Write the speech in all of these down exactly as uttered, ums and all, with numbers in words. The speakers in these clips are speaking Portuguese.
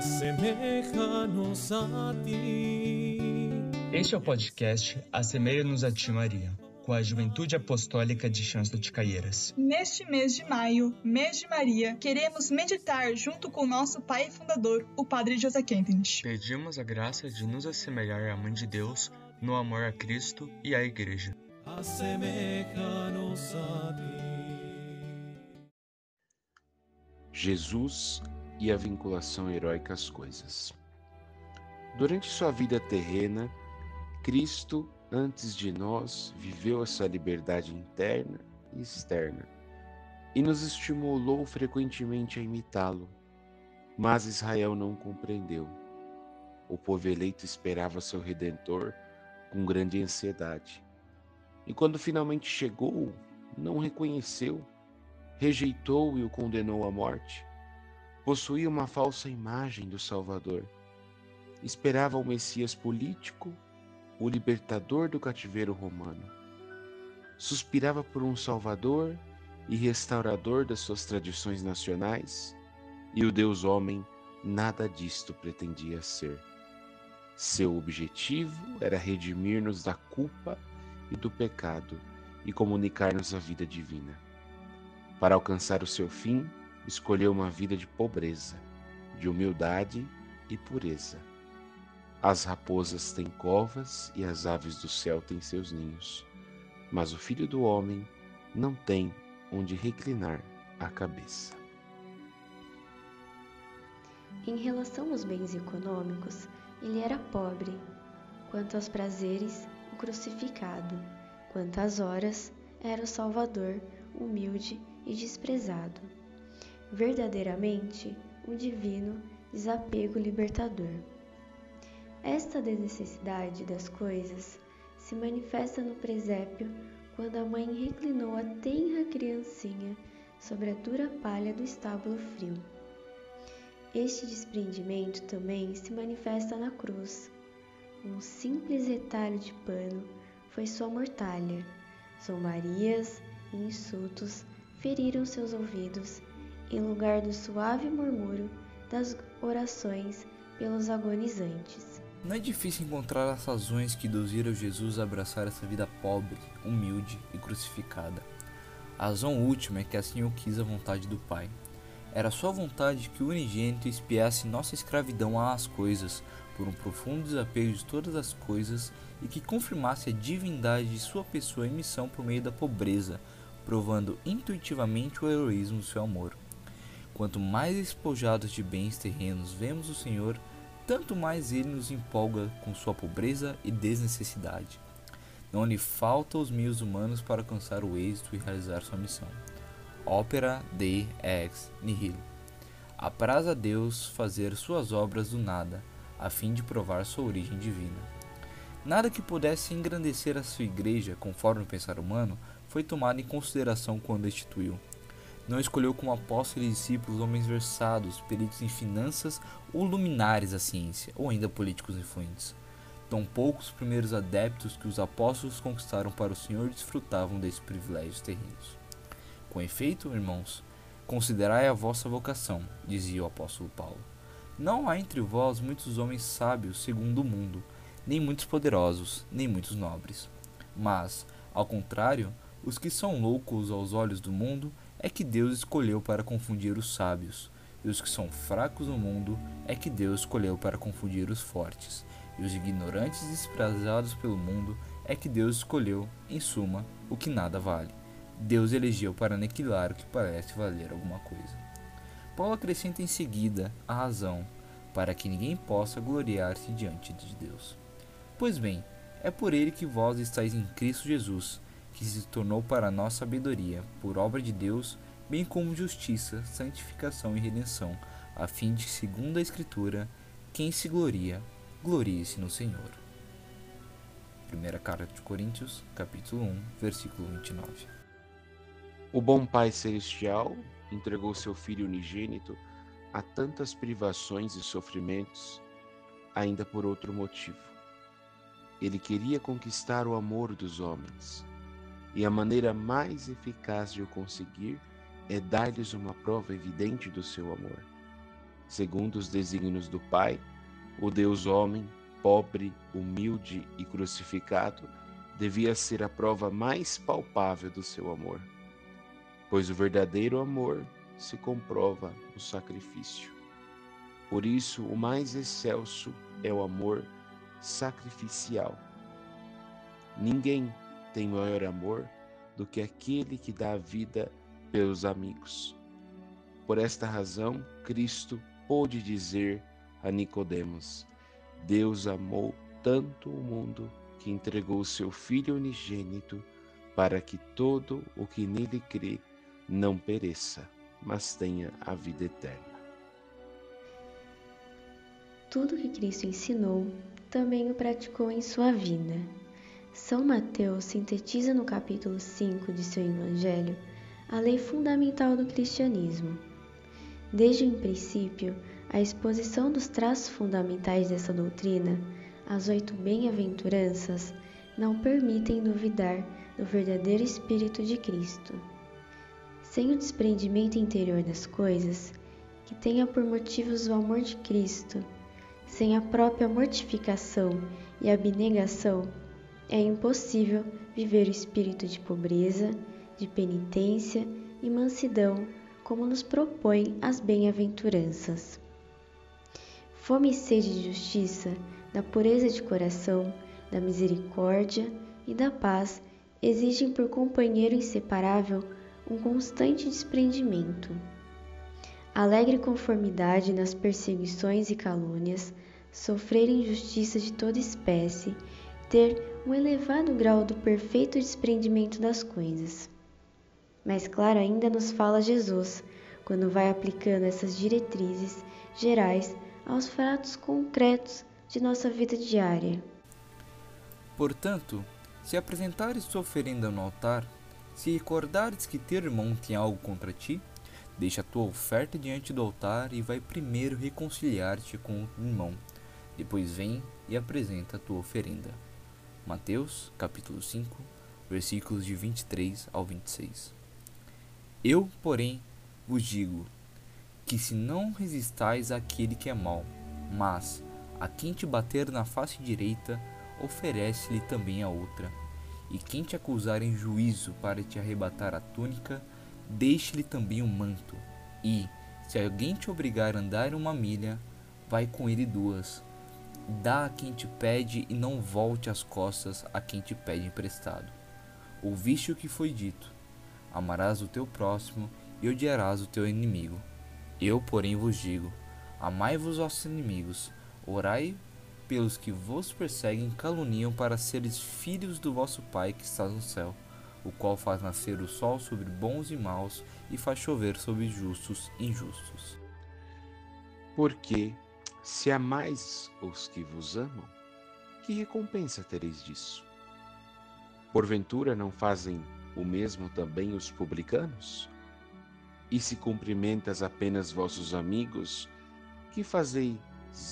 Assemelha-nos a ti. Este é o podcast Assemelha-nos a ti, Maria, com a Juventude Apostólica de Chãs Doticaieiras. Neste mês de maio, mês de Maria, queremos meditar junto com o nosso pai e fundador, o Padre José Kentenich. Pedimos a graça de nos assemelhar à Mãe de Deus no amor a Cristo e à Igreja. Assemelha-nos a ti. Jesus e a vinculação heróica às coisas. Durante sua vida terrena, Cristo, antes de nós, viveu essa liberdade interna e externa e nos estimulou frequentemente a imitá-lo. Mas Israel não compreendeu. O povo eleito esperava seu Redentor com grande ansiedade. E quando finalmente chegou, não reconheceu, rejeitou e o condenou à morte. Possuía uma falsa imagem do Salvador. Esperava o Messias político, o libertador do cativeiro romano. Suspirava por um salvador e restaurador das suas tradições nacionais, e o Deus-homem nada disto pretendia ser. Seu objetivo era redimir-nos da culpa e do pecado e comunicar-nos a vida divina. Para alcançar o seu fim, escolheu uma vida de pobreza, de humildade e pureza. As raposas têm covas e as aves do céu têm seus ninhos, mas o Filho do Homem não tem onde reclinar a cabeça. Em relação aos bens econômicos, ele era pobre. Quanto aos prazeres, o crucificado. Quanto às horas, era o Salvador, humilde e desprezado. Verdadeiramente, o divino desapego libertador. Esta desnecessidade das coisas se manifesta no presépio quando a mãe reclinou a tenra criancinha sobre a dura palha do estábulo frio. Este desprendimento também se manifesta na cruz. Um simples retalho de pano foi sua mortalha. Zombarias e insultos feriram seus ouvidos em lugar do suave murmúrio das orações pelos agonizantes. Não é difícil encontrar as razões que induziram Jesus a abraçar essa vida pobre, humilde e crucificada. A razão última é que assim o quis a vontade do Pai. Era sua vontade que o unigênito expiasse nossa escravidão às coisas, por um profundo desapego de todas as coisas, e que confirmasse a divindade de sua pessoa e missão por meio da pobreza, provando intuitivamente o heroísmo do seu amor. Quanto mais despojados de bens terrenos vemos o Senhor, tanto mais ele nos empolga com sua pobreza e desnecessidade. Não lhe falta os meios humanos para alcançar o êxito e realizar sua missão. Opera Dei ex nihilo. Apraz a Deus fazer suas obras do nada, a fim de provar sua origem divina. Nada que pudesse engrandecer a sua igreja, conforme o pensar humano, foi tomado em consideração quando a instituiu. Não escolheu como apóstolos e discípulos homens versados, peritos em finanças ou luminares da ciência, ou ainda políticos influentes. Tampouco os primeiros adeptos que os apóstolos conquistaram para o Senhor desfrutavam desses privilégios terrenos. Com efeito, irmãos, considerai a vossa vocação, dizia o apóstolo Paulo. Não há entre vós muitos homens sábios segundo o mundo, nem muitos poderosos, nem muitos nobres. Mas, ao contrário, os que são loucos aos olhos do mundo é que Deus escolheu para confundir os sábios, e os que são fracos no mundo é que Deus escolheu para confundir os fortes, e os ignorantes e desprezados pelo mundo é que Deus escolheu, em suma, o que nada vale. Deus elegeu para aniquilar o que parece valer alguma coisa. Paulo acrescenta em seguida a razão, para que ninguém possa gloriar-se diante de Deus. Pois bem, é por ele que vós estáis em Cristo Jesus, que se tornou para nós sabedoria, por obra de Deus, bem como justiça, santificação e redenção, a fim de, segundo a Escritura, quem se gloria, glorie-se no Senhor. Primeira Carta de Coríntios, capítulo um, versículo vinte e nove. O bom Pai Celestial entregou seu Filho unigênito a tantas privações e sofrimentos, ainda por outro motivo. Ele queria conquistar o amor dos homens. E a maneira mais eficaz de o conseguir é dar-lhes uma prova evidente do seu amor. segundo os desígnios do Pai, o Deus homem, pobre, humilde e crucificado, devia ser a prova mais palpável do seu amor, pois o verdadeiro amor se comprova no sacrifício. Por isso, o mais excelso é o amor sacrificial. Ninguém tem maior amor do que aquele que dá a vida pelos amigos. Por esta razão, Cristo pôde dizer a Nicodemos: Deus amou tanto o mundo que entregou seu Filho unigênito para que todo o que nele crê não pereça, mas tenha a vida eterna. Tudo que Cristo ensinou, também o praticou em sua vida. São Mateus sintetiza no capítulo cinco de seu Evangelho a lei fundamental do cristianismo. Desde o princípio, a exposição dos traços fundamentais dessa doutrina, as oito bem-aventuranças, não permitem duvidar do verdadeiro Espírito de Cristo. Sem o desprendimento interior das coisas, que tenha por motivos o amor de Cristo, sem a própria mortificação e abnegação, é impossível viver o espírito de pobreza, de penitência e mansidão, como nos propõem as bem-aventuranças. Fome e sede de justiça, da pureza de coração, da misericórdia e da paz exigem por companheiro inseparável um constante desprendimento. Alegre conformidade nas perseguições e calúnias, sofrer injustiça de toda espécie, ter um elevado grau do perfeito desprendimento das coisas. Mais claro ainda nos fala Jesus, quando vai aplicando essas diretrizes gerais aos fatos concretos de nossa vida diária. Portanto, se apresentares tua oferenda no altar, se recordares que teu irmão tem algo contra ti, deixa a tua oferta diante do altar e vai primeiro reconciliar-te com o irmão. Depois vem e apresenta a tua oferenda. Mateus, capítulo cinco, versículos de vinte e três ao vinte e seis. Eu, porém, vos digo que se não resistais àquele que é mau, mas a quem te bater na face direita, oferece-lhe também a outra. E quem te acusar em juízo para te arrebatar a túnica, deixe-lhe também um manto. E, se alguém te obrigar a andar uma milha, vai com ele duas. Dá a quem te pede e não volte as costas a quem te pede emprestado. Ouviste o que foi dito: amarás o teu próximo e odiarás o teu inimigo. Eu, porém, vos digo: amai-vos vossos inimigos, orai pelos que vos perseguem e caluniam, para seres filhos do vosso Pai que está no céu, o qual faz nascer o sol sobre bons e maus e faz chover sobre justos e injustos. Porque, se amais os que vos amam, que recompensa tereis disso? Porventura não fazem o mesmo também os publicanos? E se cumprimentas apenas vossos amigos, que fazeis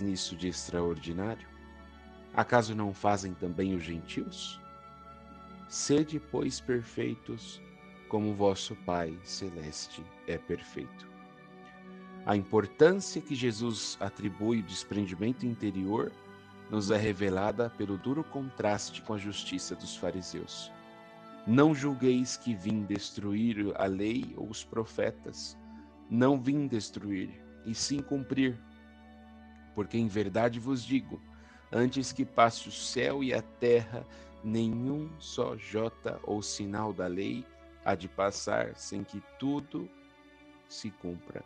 nisso de extraordinário? Acaso não fazem também os gentios? Sede, pois, perfeitos, como vosso Pai Celeste é perfeito. A importância que Jesus atribui ao desprendimento interior nos é revelada pelo duro contraste com a justiça dos fariseus. Não julgueis que vim destruir a lei ou os profetas. Não vim destruir, e sim cumprir. Porque em verdade vos digo, antes que passe o céu e a terra, nenhum só jota ou sinal da lei há de passar sem que tudo se cumpra.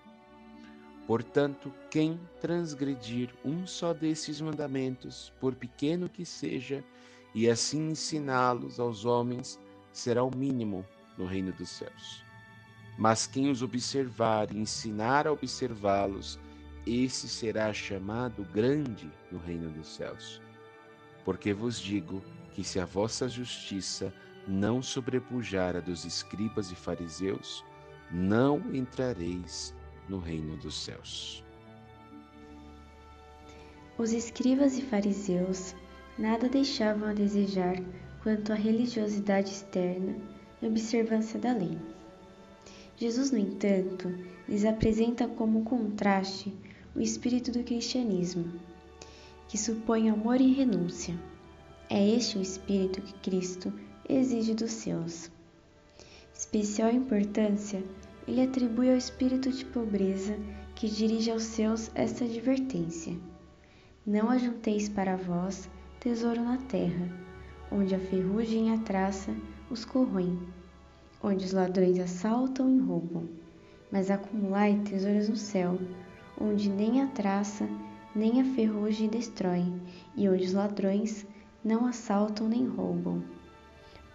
Portanto, quem transgredir um só desses mandamentos, por pequeno que seja, e assim ensiná-los aos homens, será o mínimo no reino dos céus. Mas quem os observar e ensinar a observá-los, esse será chamado grande no reino dos céus. Porque vos digo que se a vossa justiça não sobrepujar a dos escribas e fariseus, não entrareis no reino dos céus. Os escribas e fariseus nada deixavam a desejar quanto à religiosidade externa e observância da lei. Jesus, no entanto, lhes apresenta como contraste o espírito do cristianismo, que supõe amor e renúncia. É este o espírito que Cristo exige dos seus. Especial importância ele atribui ao espírito de pobreza que dirige aos seus esta advertência: não ajunteis para vós tesouro na terra, onde a ferrugem e a traça os corroem, onde os ladrões assaltam e roubam, mas acumulai tesouros no céu, onde nem a traça nem a ferrugem destroem, e onde os ladrões não assaltam nem roubam.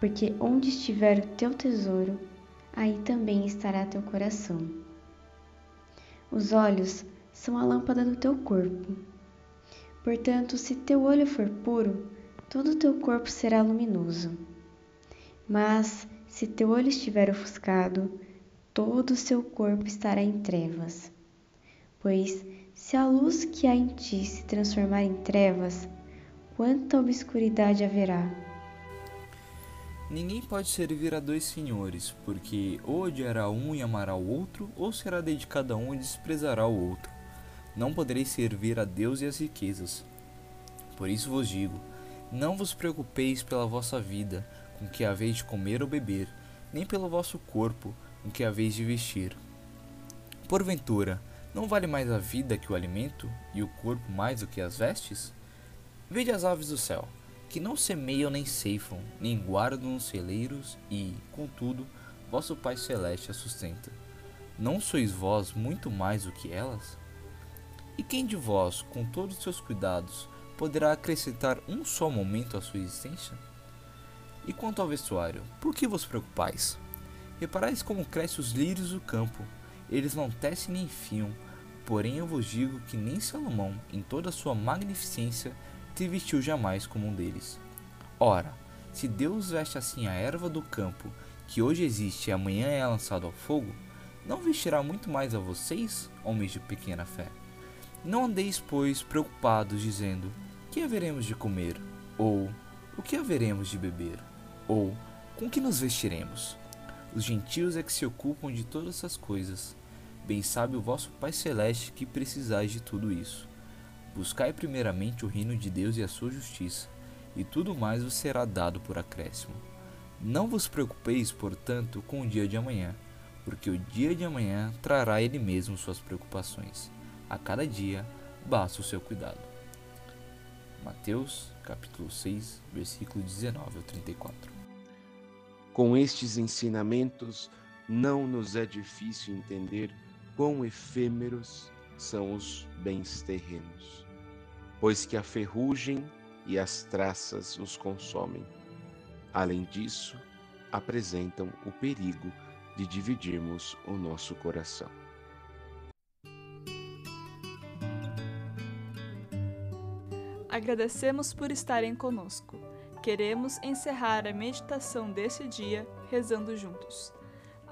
Porque onde estiver o teu tesouro, aí também estará teu coração. Os olhos são a lâmpada do teu corpo. Portanto, se teu olho for puro, todo o teu corpo será luminoso. Mas, se teu olho estiver ofuscado, todo o seu corpo estará em trevas. Pois, se a luz que há em ti se transformar em trevas, quanta obscuridade haverá! Ninguém pode servir a dois senhores, porque ou odiará um e amará o outro, ou será dedicado a um e desprezará o outro. Não podereis servir a Deus e às riquezas. Por isso vos digo, não vos preocupeis pela vossa vida, com que haveis de comer ou beber, nem pelo vosso corpo, com que haveis de vestir. Porventura, não vale mais a vida que o alimento, e o corpo mais do que as vestes? Vede as aves do céu, que não semeiam nem ceifam, nem guardam nos celeiros, e, contudo, vosso Pai Celeste as sustenta. Não sois vós muito mais do que elas? E quem de vós, com todos os seus cuidados, poderá acrescentar um só momento à sua existência? E quanto ao vestuário, por que vos preocupais? Reparais como crescem os lírios do campo, eles não tecem nem fiam, porém eu vos digo que nem Salomão, em toda a sua magnificência, se vestiu jamais como um deles. Ora, se Deus veste assim a erva do campo, que hoje existe e amanhã é lançada ao fogo, não vestirá muito mais a vocês, homens de pequena fé? Não andeis, pois, preocupados, dizendo, que haveremos de comer? Ou, o que haveremos de beber? Ou, com que nos vestiremos? Os gentios é que se ocupam de todas essas coisas. Bem sabe o vosso Pai Celeste que precisais de tudo isso. Buscai primeiramente o reino de Deus e a sua justiça, e tudo mais vos será dado por acréscimo. Não vos preocupeis, portanto, com o dia de amanhã, porque o dia de amanhã trará ele mesmo suas preocupações. A cada dia basta o seu cuidado. Mateus, capítulo seis, versículo dezenove ao trinta e quatro. Com estes ensinamentos, não nos é difícil entender quão efêmeros são os bens terrenos, pois que a ferrugem e as traças os consomem. Além disso, apresentam o perigo de dividirmos o nosso coração. Agradecemos por estarem conosco. Queremos encerrar a meditação desse dia rezando juntos.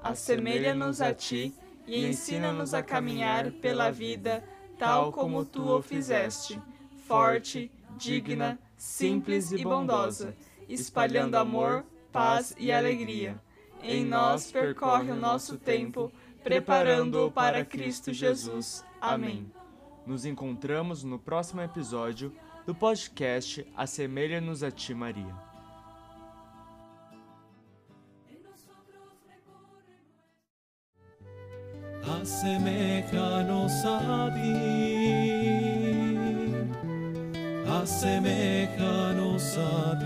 Assemelha-nos a ti e ensina-nos a caminhar pela vida tal como tu o fizeste, forte, digna, simples e bondosa, espalhando amor, paz e alegria. Em nós percorre o nosso tempo, preparando-o para Cristo Jesus. Amém. Nos encontramos no próximo episódio do podcast Assemelha-nos a Ti, Maria. Aseméjanos a Ti, aseméjanos a Ti,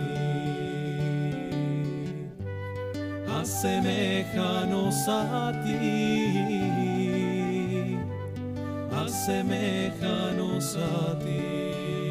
aseméjanos a Ti, aseméjanos a Ti.